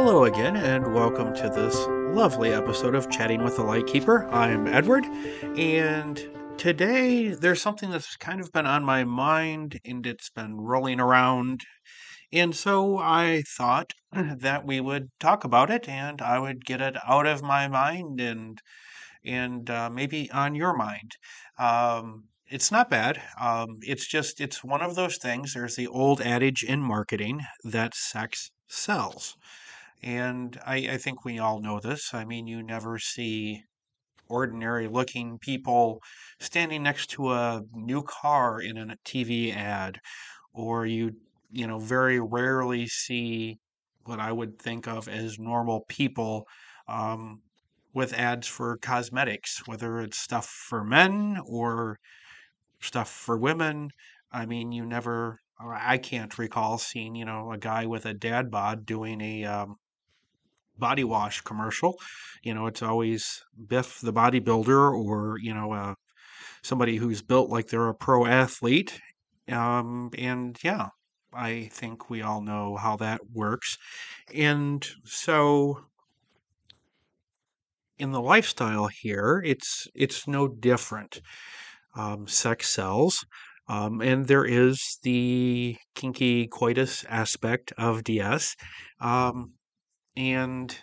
Hello again, and welcome to this lovely episode of Chatting with the Lightkeeper. I'm Edward, and today there's something that's kind of been on my mind, and it's been rolling around, and so I thought that we would talk about it, and I would get it out of my mind, and maybe on your mind. It's not bad. It's one of those things. There's the old adage in marketing that sex sells. And I think we all know this. I mean, you never see ordinary looking people standing next to a new car in a TV ad, or you very rarely see what I would think of as normal people, with ads for cosmetics, whether it's stuff for men or stuff for women. I mean, I can't recall seeing, a guy with a dad bod doing a body wash commercial. It's always Biff the bodybuilder or, somebody who's built like they're a pro athlete. I think we all know how that works. And so in the lifestyle here, it's no different. Sex sells. And there is the kinky coitus aspect of D/S. And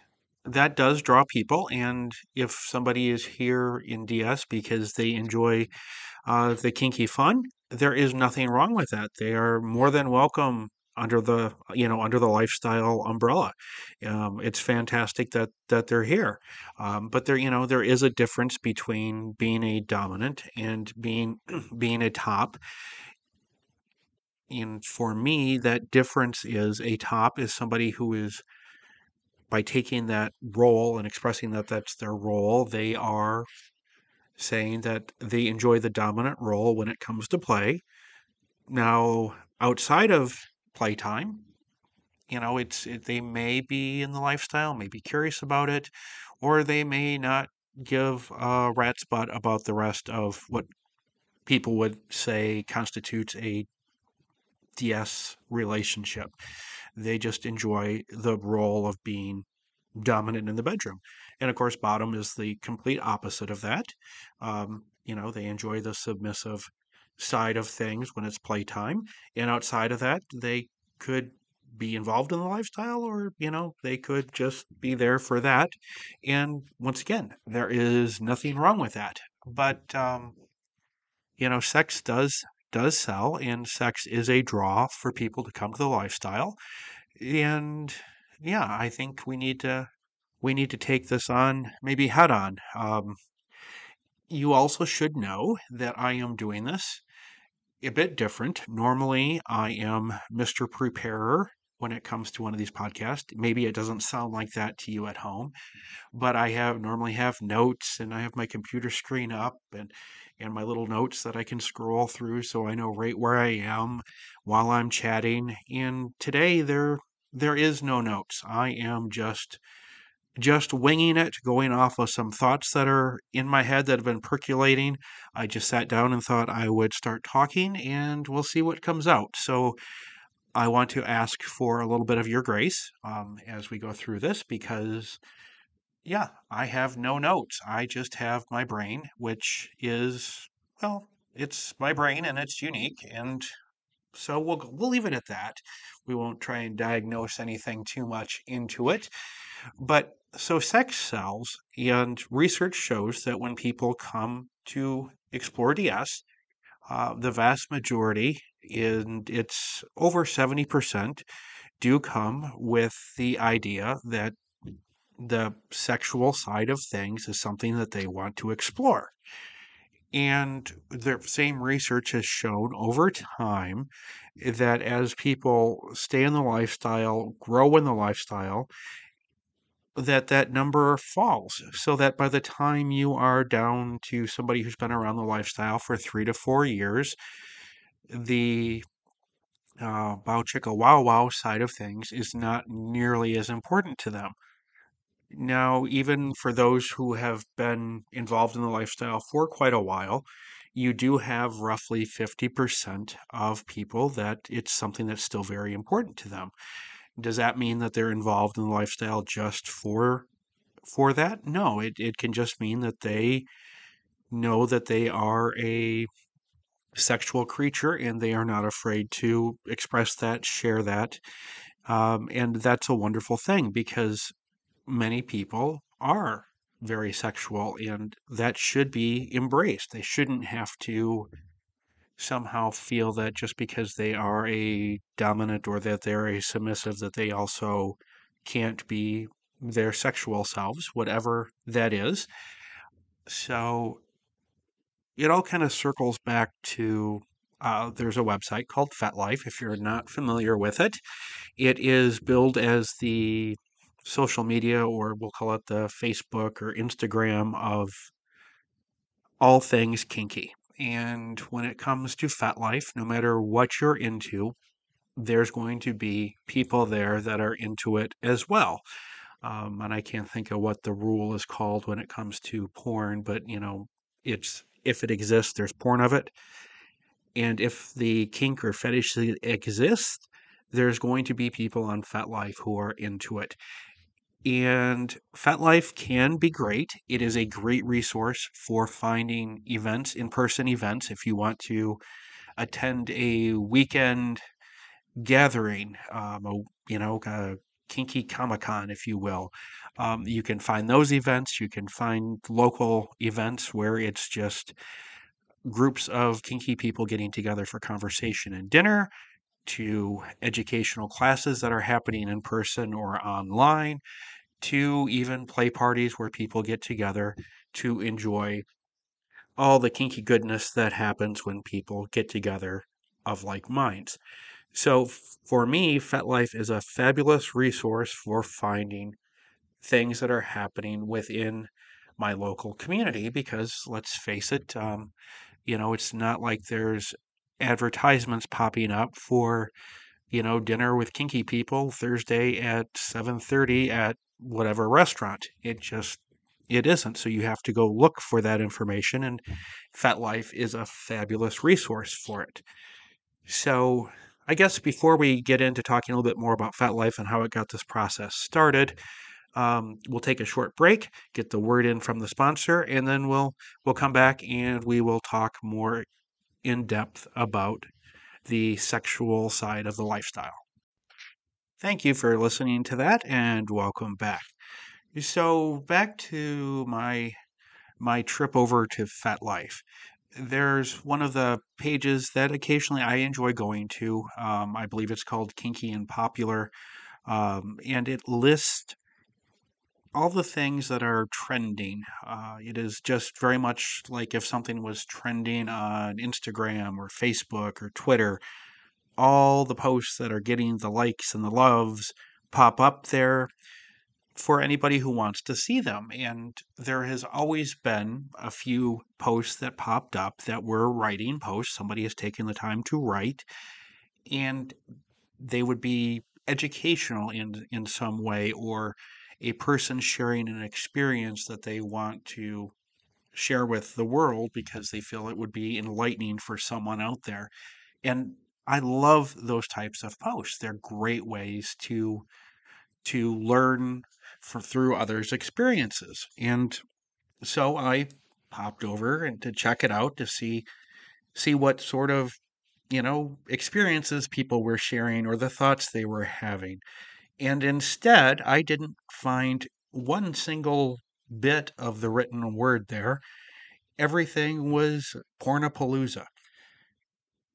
that does draw people. And if somebody is here in D/S because they enjoy the kinky fun, there is nothing wrong with that. They are more than welcome under the lifestyle umbrella. It's fantastic that they're here. But there is a difference between being a dominant and being a top. And for me, that difference is a top is somebody who is, by taking that role and expressing that that's their role, they are saying that they enjoy the dominant role when it comes to play. Now, outside of playtime, they may be in the lifestyle, may be curious about it, or they may not give a rat's butt about the rest of what people would say constitutes a DS relationship. They just enjoy the role of being dominant in the bedroom. And of course, bottom is the complete opposite of that. They enjoy the submissive side of things when it's playtime, and outside of that, they could be involved in the lifestyle, or they could just be there for that. And once again, there is nothing wrong with that. But sex does sell, and sex is a draw for people to come to the lifestyle. And yeah, I think we need to take this on maybe head on. You also should know that I am doing this a bit different. Normally, I am Mr. Preparer when it comes to one of these podcasts. Maybe it doesn't sound like that to you at home, but I normally have notes, and I have my computer screen up and my little notes that I can scroll through, so I know right where I am while I'm chatting. And today there is no notes. I am just winging it, going off of some thoughts that are in my head that have been percolating. I just sat down and thought I would start talking, and we'll see what comes out. So I want to ask for a little bit of your grace as we go through this, because, yeah, I have no notes. I just have my brain, which is, well, it's my brain, and it's unique, and so we'll leave it at that. We won't try and diagnose anything too much into it. But so sex sells, and research shows that when people come to explore DS, the vast majority, and it's over 70%, do come with the idea that the sexual side of things is something that they want to explore. And the same research has shown over time that as people stay in the lifestyle, grow in the lifestyle, that number falls. So that by the time you are down to somebody who's been around the lifestyle for 3 to 4 years, the bow chicka wow wow side of things is not nearly as important to them. Now, even for those who have been involved in the lifestyle for quite a while, you do have roughly 50% of people that it's something that's still very important to them. Does that mean that they're involved in the lifestyle just for that? No, it can just mean that they know that they are a sexual creature and they are not afraid to express that, share that. And that's a wonderful thing, because many people are very sexual and that should be embraced. They shouldn't have to somehow feel that just because they are a dominant or that they're a submissive, that they also can't be their sexual selves, whatever that is. So it all kind of circles back to, there's a website called FetLife, if you're not familiar with it. It is billed as the social media, or we'll call it the Facebook or Instagram of all things kinky. And when it comes to FetLife, no matter what you're into, there's going to be people there that are into it as well. And I can't think of what the rule is called when it comes to porn, but it's, if it exists, there's porn of it. And if the kink or fetish exists, there's going to be people on FetLife who are into it. And FetLife can be great. It is a great resource for finding events, in-person events. If you want to attend a weekend gathering, a kinky Comic-Con, if you will, you can find those events. You can find local events where it's just groups of kinky people getting together for conversation and dinner, to educational classes that are happening in person or online, to even play parties where people get together to enjoy all the kinky goodness that happens when people get together of like minds. So for me, FetLife is a fabulous resource for finding things that are happening within my local community, because let's face it, it's not like there's advertisements popping up for, dinner with kinky people Thursday at 7:30 at whatever restaurant. It isn't. So you have to go look for that information, and FetLife is a fabulous resource for it. So I guess before we get into talking a little bit more about FetLife and how it got this process started, we'll take a short break, get the word in from the sponsor, and then we'll come back and we will talk more in depth about the sexual side of the lifestyle. Thank you for listening to that, and welcome back. So back to my trip over to FetLife. There's one of the pages that occasionally I enjoy going to. I believe it's called Kinky and Popular, and it lists all the things that are trending. It is just very much like if something was trending on Instagram or Facebook or Twitter, all the posts that are getting the likes and the loves pop up there for anybody who wants to see them. And there has always been a few posts that popped up that were writing posts. Somebody has taken the time to write, and they would be educational in some way, or a person sharing an experience that they want to share with the world because they feel it would be enlightening for someone out there. And I love those types of posts. They're great ways to learn through others' experiences. And so I popped over and to check it out, to see what sort of, experiences people were sharing or the thoughts they were having. And instead, I didn't find one single bit of the written word there. Everything was pornapalooza.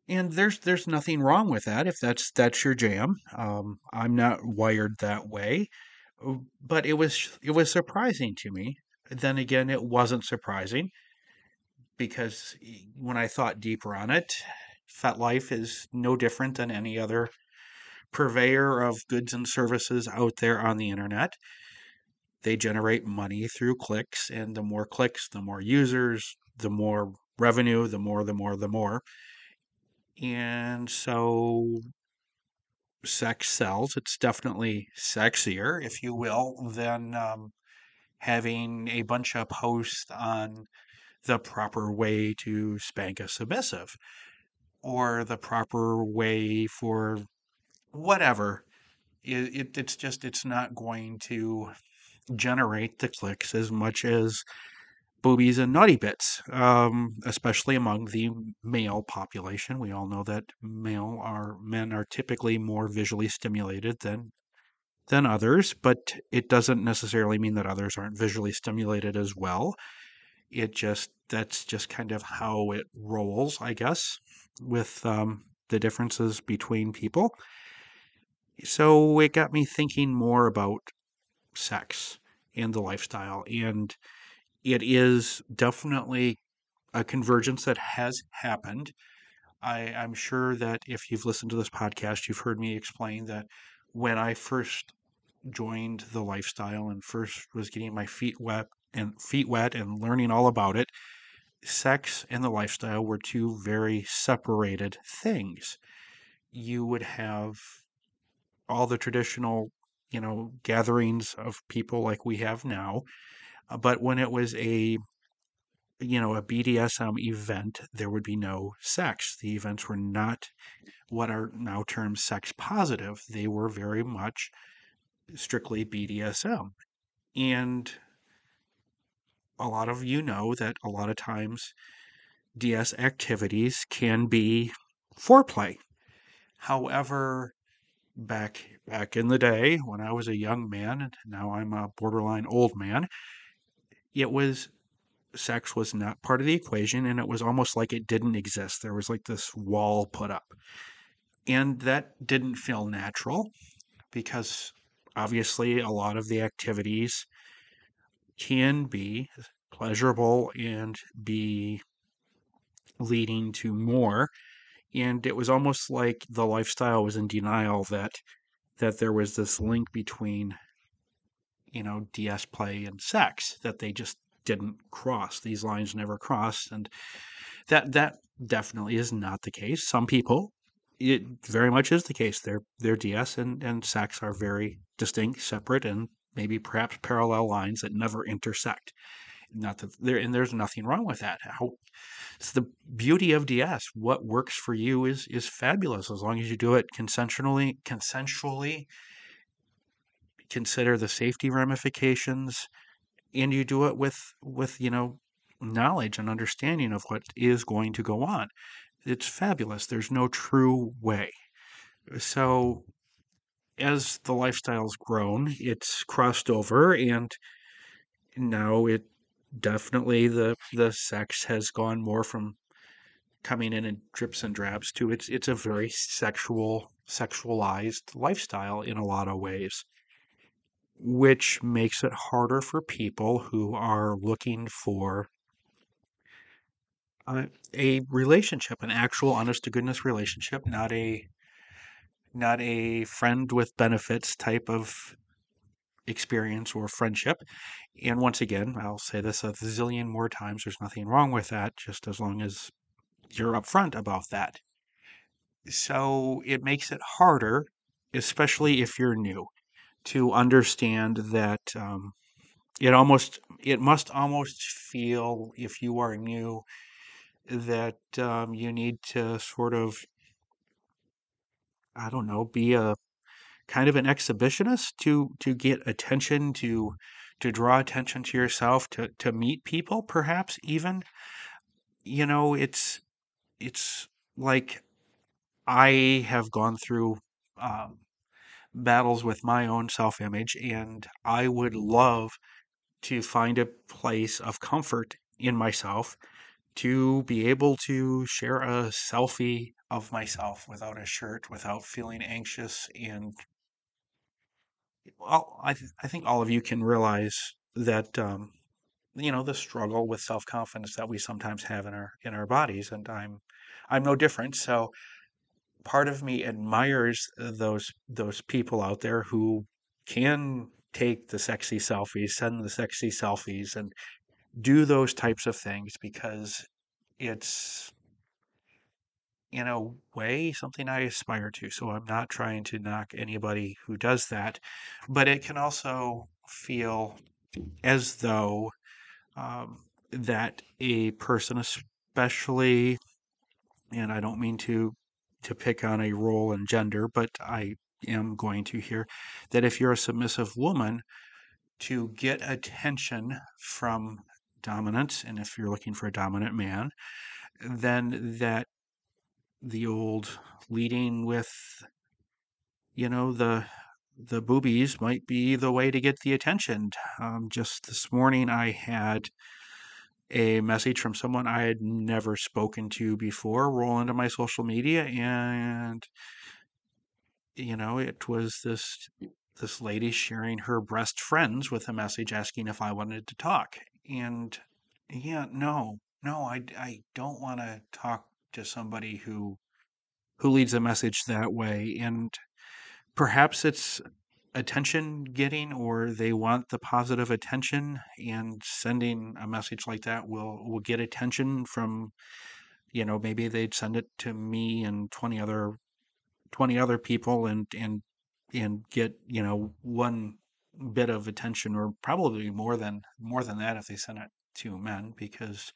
And there's nothing wrong with that if that's your jam. I'm not wired that way. But it was surprising to me. Then again, it wasn't surprising, because when I thought deeper on it, FetLife is no different than any other purveyor of goods and services out there on the internet. They generate money through clicks, and the more clicks, the more users, the more revenue, the more. And so sex sells. It's definitely sexier, if you will, than having a bunch of posts on the proper way to spank a submissive, or the proper way for whatever it's just, it's not going to generate the clicks as much as boobies and naughty bits, especially among the male population. We all know that men are typically more visually stimulated than others, but it doesn't necessarily mean that others aren't visually stimulated as well. It just, that's just kind of how it rolls, I guess, with the differences between people. So it got me thinking more about sex and the lifestyle, and it is definitely a convergence that has happened. I'm sure that if you've listened to this podcast, you've heard me explain that when I first joined the lifestyle and first was getting my feet wet and learning all about it, sex and the lifestyle were two very separated things. You would have all the traditional, gatherings of people like we have now. But when it was a BDSM event, there would be no sex. The events were not what are now termed sex positive. They were very much strictly BDSM. And a lot of that a lot of times DS activities can be foreplay. However, back in the day when I was a young man, and now I'm a borderline old man, sex was not part of the equation, and it was almost like it didn't exist. There was like this wall put up, and that didn't feel natural because obviously a lot of the activities can be pleasurable and be leading to more. And it was almost like the lifestyle was in denial that there was this link between DS play and sex, that they just didn't cross. These lines never crossed, and that definitely is not the case. Some people, it very much is the case. Their DS and sex are very distinct, separate, and maybe perhaps parallel lines that never intersect. Not that there, and there's nothing wrong with that. It's the beauty of DS. What works for you is fabulous, as long as you do it consensually. Consider the safety ramifications, and you do it with knowledge and understanding of what is going to go on. It's fabulous. There's no true way. So as the lifestyle's grown, it's crossed over, and now it definitely the sex has gone more from coming in drips and drabs to it's a very sexualized lifestyle in a lot of ways, which makes it harder for people who are looking for a relationship, an actual honest-to-goodness relationship, not a friend with benefits type of experience or friendship. And once again, I'll say this a zillion more times, there's nothing wrong with that, just as long as you're upfront about that. So it makes it harder, especially if you're new, to understand that it must almost feel, if you are new, that you need to sort of, be a kind of an exhibitionist to get attention, to draw attention to yourself, to meet people, perhaps even. It's like I have gone through battles with my own self-image, and I would love to find a place of comfort in myself to be able to share a selfie of myself without a shirt, without feeling anxious. And I think all of you can realize that the struggle with self-confidence that we sometimes have in our bodies, and I'm no different. So part of me admires those people out there who can take the sexy selfies, send the sexy selfies, and do those types of things, because it's, in a way, something I aspire to. So I'm not trying to knock anybody who does that, but it can also feel as though that a person, especially, and I don't mean to pick on a role and gender, but I am going to here, that if you're a submissive woman, to get attention from dominance, and if you're looking for a dominant man, then that the old leading with, you know, the boobies might be the way to get the attention. Just this morning I had a message from someone I had never spoken to before roll into my social media, and you know, it was this lady sharing her best friends with a message asking if I wanted to talk. And yeah, no, I don't want to talk to somebody who leads a message that way. And perhaps it's attention getting, or they want the positive attention, and sending a message like that will get attention from, you know, maybe they'd send it to me and 20 other people and get, you know, one bit of attention, or probably more than that if they send it to men, because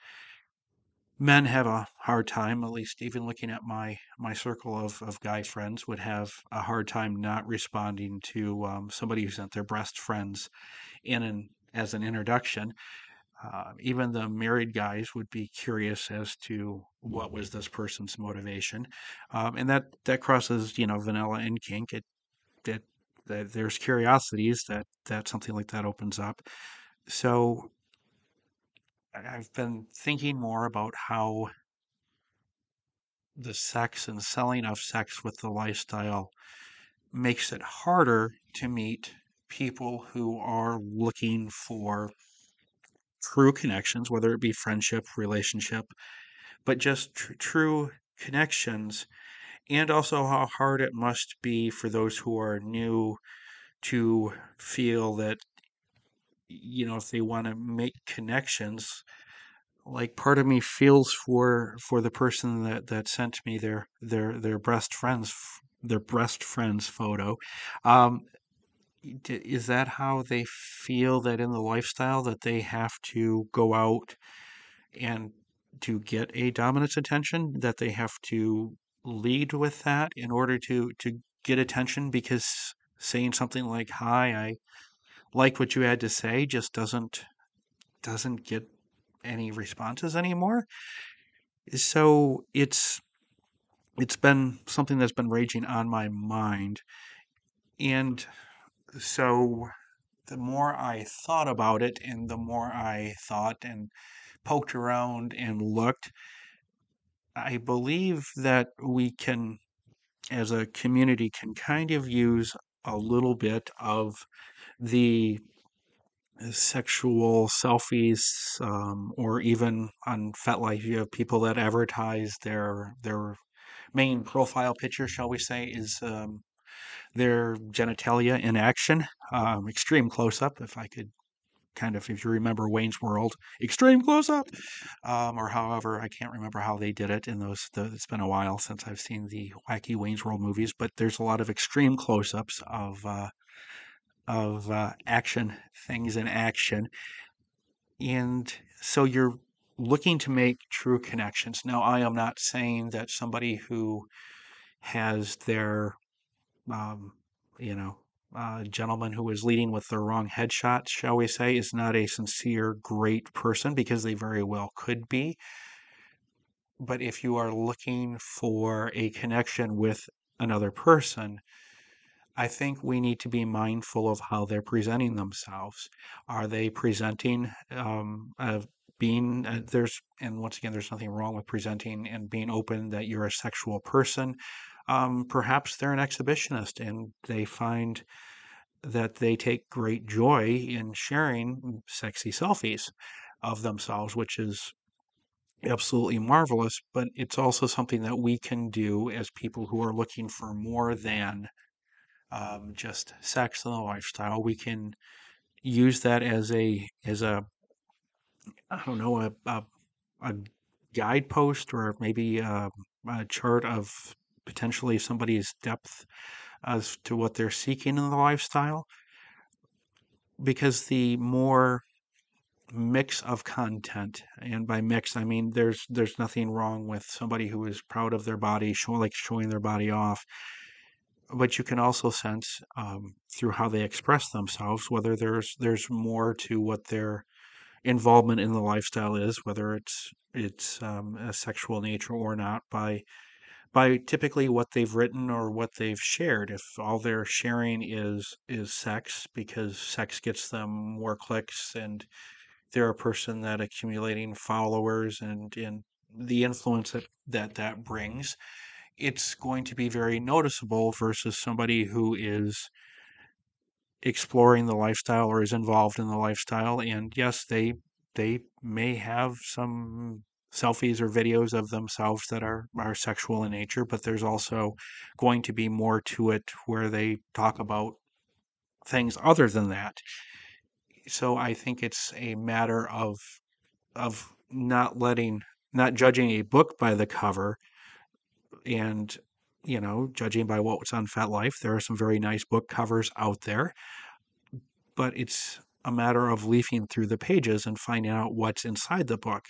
men have a hard time, at least even looking at my circle of guy friends, would have a hard time not responding to somebody who sent their best friends as an introduction. Even the married guys would be curious as to what was this person's motivation. And that crosses, you know, vanilla and kink. That there's curiosities that something like that opens up. So I've been thinking more about how the sex and selling of sex with the lifestyle makes it harder to meet people who are looking for true connections, whether it be friendship, relationship, but just true connections, and also how hard it must be for those who are new to feel that, you know, if they want to make connections, like part of me feels for the person that sent me their best friend's photo. Is that how they feel that in the lifestyle, that they have to go out and to get a dominant's attention, that they have to lead with that in order to get attention? Because saying something like, "Hi, I like what you had to say," just doesn't get any responses anymore. So it's been something that's been raging on my mind. And so the more I thought about it, and the more I thought and poked around and looked, I believe that we can, as a community, can kind of use a little bit of the sexual selfies, or even on FetLife, you have people that advertise their main profile picture, shall we say, is their genitalia in action, extreme close-up, if you remember Wayne's World, extreme close-up, or however, I can't remember how they did it in those. It's been a while since I've seen the wacky Wayne's World movies, but there's a lot of extreme close-ups of action, things in action. And so you're looking to make true connections. Now, I am not saying that somebody who has their, gentleman who is leading with the wrong headshot, shall we say, is not a sincere, great person, because they very well could be. But if you are looking for a connection with another person, I think we need to be mindful of how they're presenting themselves. Are they presenting there's nothing wrong with presenting and being open that you're a sexual person. Perhaps they're an exhibitionist, and they find that they take great joy in sharing sexy selfies of themselves, which is absolutely marvelous. But it's also something that we can do as people who are looking for more than just sex and the lifestyle. We can use that as a guidepost, or maybe a chart of potentially somebody's depth as to what they're seeking in the lifestyle. Because the more mix of content, and by mix, I mean, there's nothing wrong with somebody who is proud of their body, showing their body off. But you can also sense through how they express themselves whether there's more to what their involvement in the lifestyle is, whether it's a sexual nature or not, by typically what they've written or what they've shared. If all they're sharing is sex, because sex gets them more clicks, and they're a person that accumulating followers and the influence that brings, it's going to be very noticeable versus somebody who is exploring the lifestyle or is involved in the lifestyle. And yes, they may have some selfies or videos of themselves that are sexual in nature, but there's also going to be more to it where they talk about things other than that. So I think it's a matter of not judging a book by the cover, and, you know, judging by what's on FetLife. There are some very nice book covers out there, but it's a matter of leafing through the pages and finding out what's inside the book.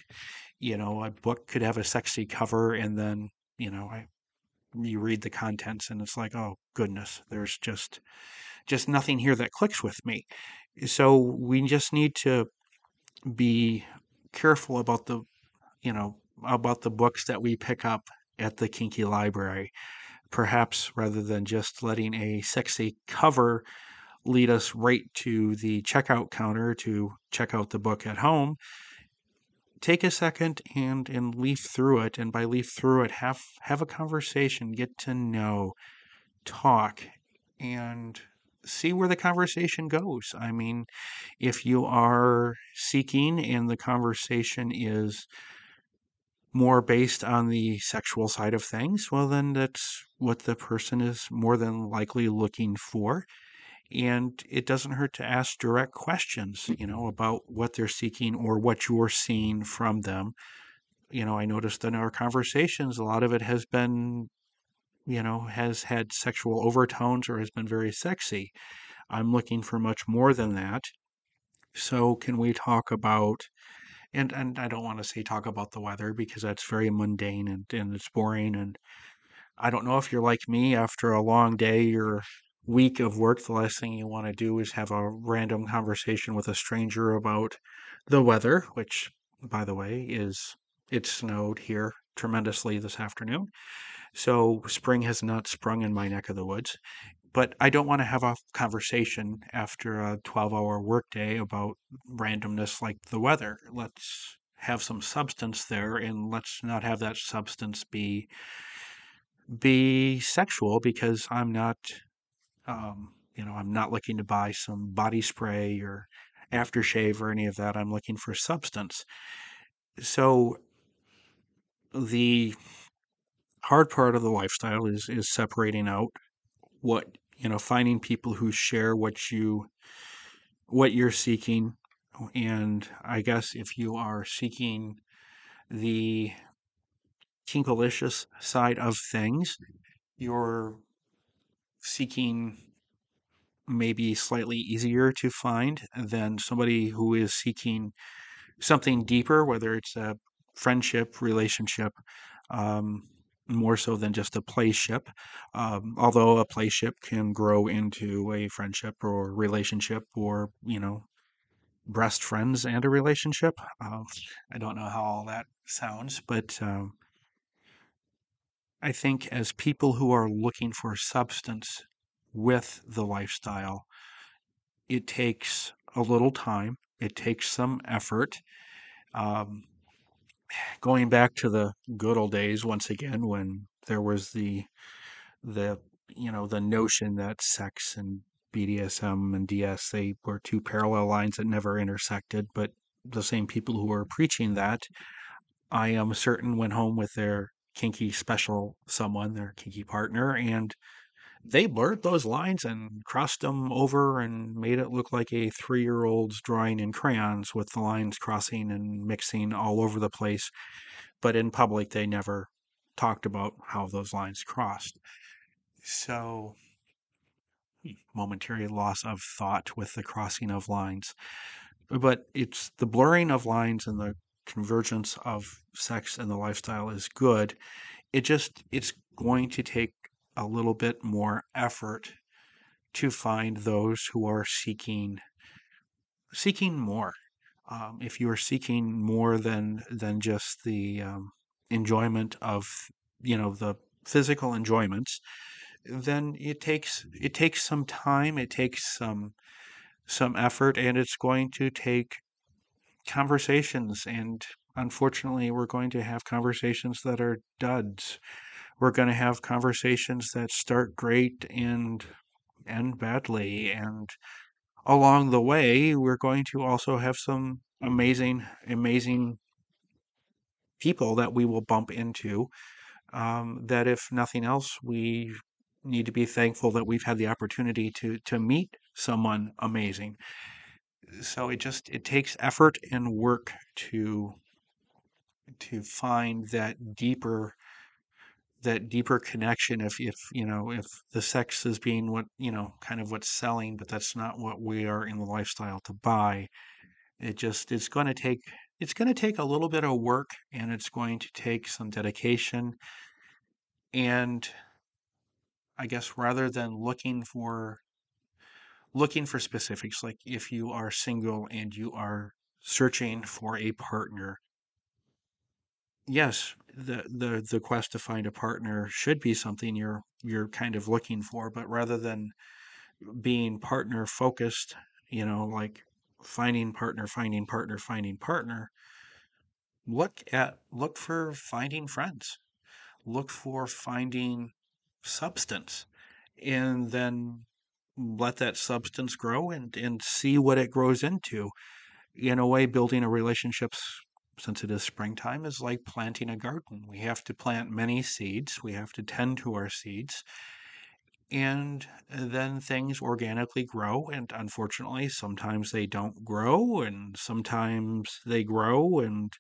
You know, a book could have a sexy cover, and then, you know, you read the contents and it's like, oh goodness, there's just nothing here that clicks with me. So we just need to be careful about the books that we pick up at the kinky library, perhaps, rather than just letting a sexy cover lead us right to the checkout counter to check out the book at home. Take a second and leaf through it, and by leaf through it, have a conversation, get to know, talk, and see where the conversation goes. I mean, if you are seeking and the conversation is more based on the sexual side of things, well, then that's what the person is more than likely looking for. And it doesn't hurt to ask direct questions, you know, about what they're seeking or what you're seeing from them. You know, I noticed in our conversations, a lot of it has been, you know, has had sexual overtones or has been very sexy. I'm looking for much more than that. So can we talk about, and I don't want to say talk about the weather, because that's very mundane and it's boring. And I don't know if you're like me. After a long day or week of work, the last thing you want to do is have a random conversation with a stranger about the weather, which, by the way, it snowed here tremendously this afternoon. So spring has not sprung in my neck of the woods, but I don't want to have a conversation after a 12-hour workday about randomness like the weather. Let's have some substance there, and let's not have that substance be sexual, because I'm not, I'm not looking to buy some body spray or aftershave or any of that. I'm looking for substance. So the hard part of the lifestyle is separating out what, you know, finding people who share what you're seeking. And I guess if you are seeking the kinkalicious side of things, you're seeking maybe slightly easier to find than somebody who is seeking something deeper, whether it's a friendship, relationship, more so than just a playship, although a playship can grow into a friendship or relationship, or, you know, breast friends and a relationship. I don't know how all that sounds, but I think as people who are looking for substance with the lifestyle, it takes a little time. It takes some effort. Going back to the good old days once again, when there was the notion that sex and BDSM and D/S, they were two parallel lines that never intersected, but the same people who were preaching that, I am certain, went home with their kinky special someone, their kinky partner, and they blurred those lines and crossed them over and made it look like a 3-year-old's drawing in crayons, with the lines crossing and mixing all over the place. But in public, they never talked about how those lines crossed. So, momentary loss of thought with the crossing of lines. But it's the blurring of lines and the convergence of sex and the lifestyle is good. It's going to take a little bit more effort to find those who are seeking more. If you are seeking more than just the enjoyment of, the physical enjoyments, then it takes some time, it takes some effort, and it's going to take conversations. And unfortunately, we're going to have conversations that are duds. We're going to have conversations that start great and end badly. And along the way, we're going to also have some amazing people that we will bump into, that if nothing else, we need to be thankful that we've had the opportunity to meet someone amazing. So it takes effort and work to find that deeper connection. If the sex is being what's selling, but that's not what we are in the lifestyle to buy, it's going to take a little bit of work, and it's going to take some dedication. And I guess rather than looking for specifics, like if you are single and you are searching for a partner, yes, the quest to find a partner should be something you're kind of looking for, but rather than being partner focused, like finding partner, look for finding friends, look for finding substance, and then let that substance grow and see what it grows into. In a way, building a relationships, since it is springtime, is like planting a garden. We have to plant many seeds. We have to tend to our seeds. And then things organically grow. And unfortunately, sometimes they don't grow. And sometimes they grow. And,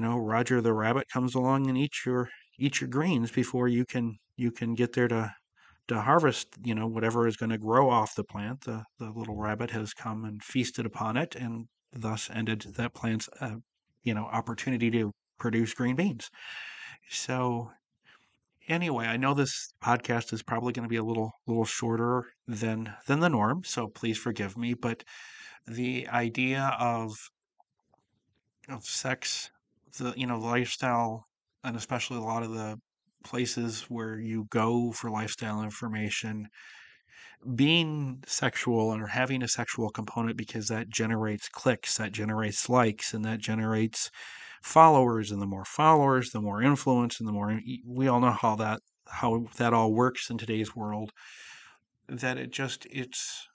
Roger the Rabbit comes along and eats your greens before you can get there to harvest, whatever is going to grow off the plant. The little rabbit has come and feasted upon it, and thus ended that plant's, opportunity to produce green beans. So anyway, I know this podcast is probably going to be a little shorter than the norm, so please forgive me. But the idea of sex, the lifestyle, and especially a lot of the places where you go for lifestyle information, being sexual or having a sexual component, because that generates clicks, that generates likes, and that generates followers, and the more followers, the more influence, and the more, we all know how that all works in today's world, that it's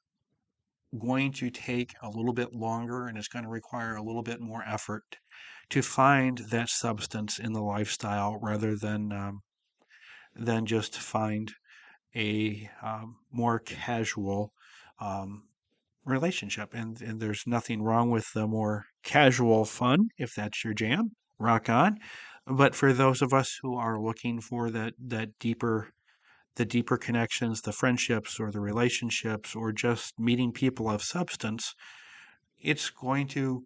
going to take a little bit longer, and it's going to require a little bit more effort to find that substance in the lifestyle, rather than just find a more casual relationship. And there's nothing wrong with the more casual fun. If that's your jam, rock on. But for those of us who are looking for the deeper connections, the friendships or the relationships, or just meeting people of substance, it's going to,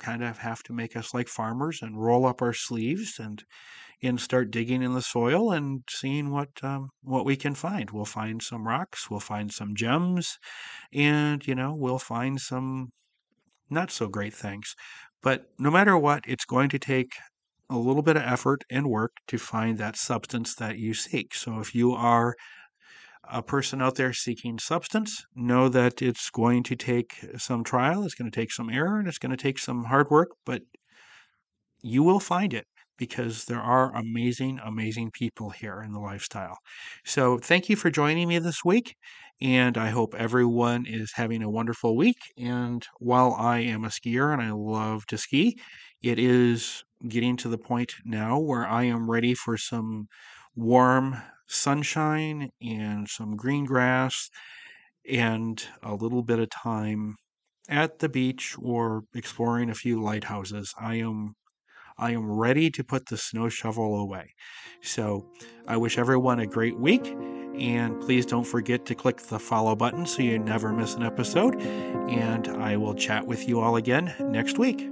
kind of have to make us like farmers and roll up our sleeves and start digging in the soil and seeing what we can find. We'll find some rocks, we'll find some gems, and, we'll find some not so great things. But no matter what, it's going to take a little bit of effort and work to find that substance that you seek. So if you are a person out there seeking substance, know that it's going to take some trial, it's going to take some error, and it's going to take some hard work, but you will find it, because there are amazing people here in the lifestyle. So thank you for joining me this week, and I hope everyone is having a wonderful week. And while I am a skier and I love to ski, it is getting to the point now where I am ready for some warm sunshine and some green grass and a little bit of time at the beach or exploring a few lighthouses. I am ready to put the snow shovel away. So I wish everyone a great week, and please don't forget to click the follow button so you never miss an episode. And I will chat with you all again next week.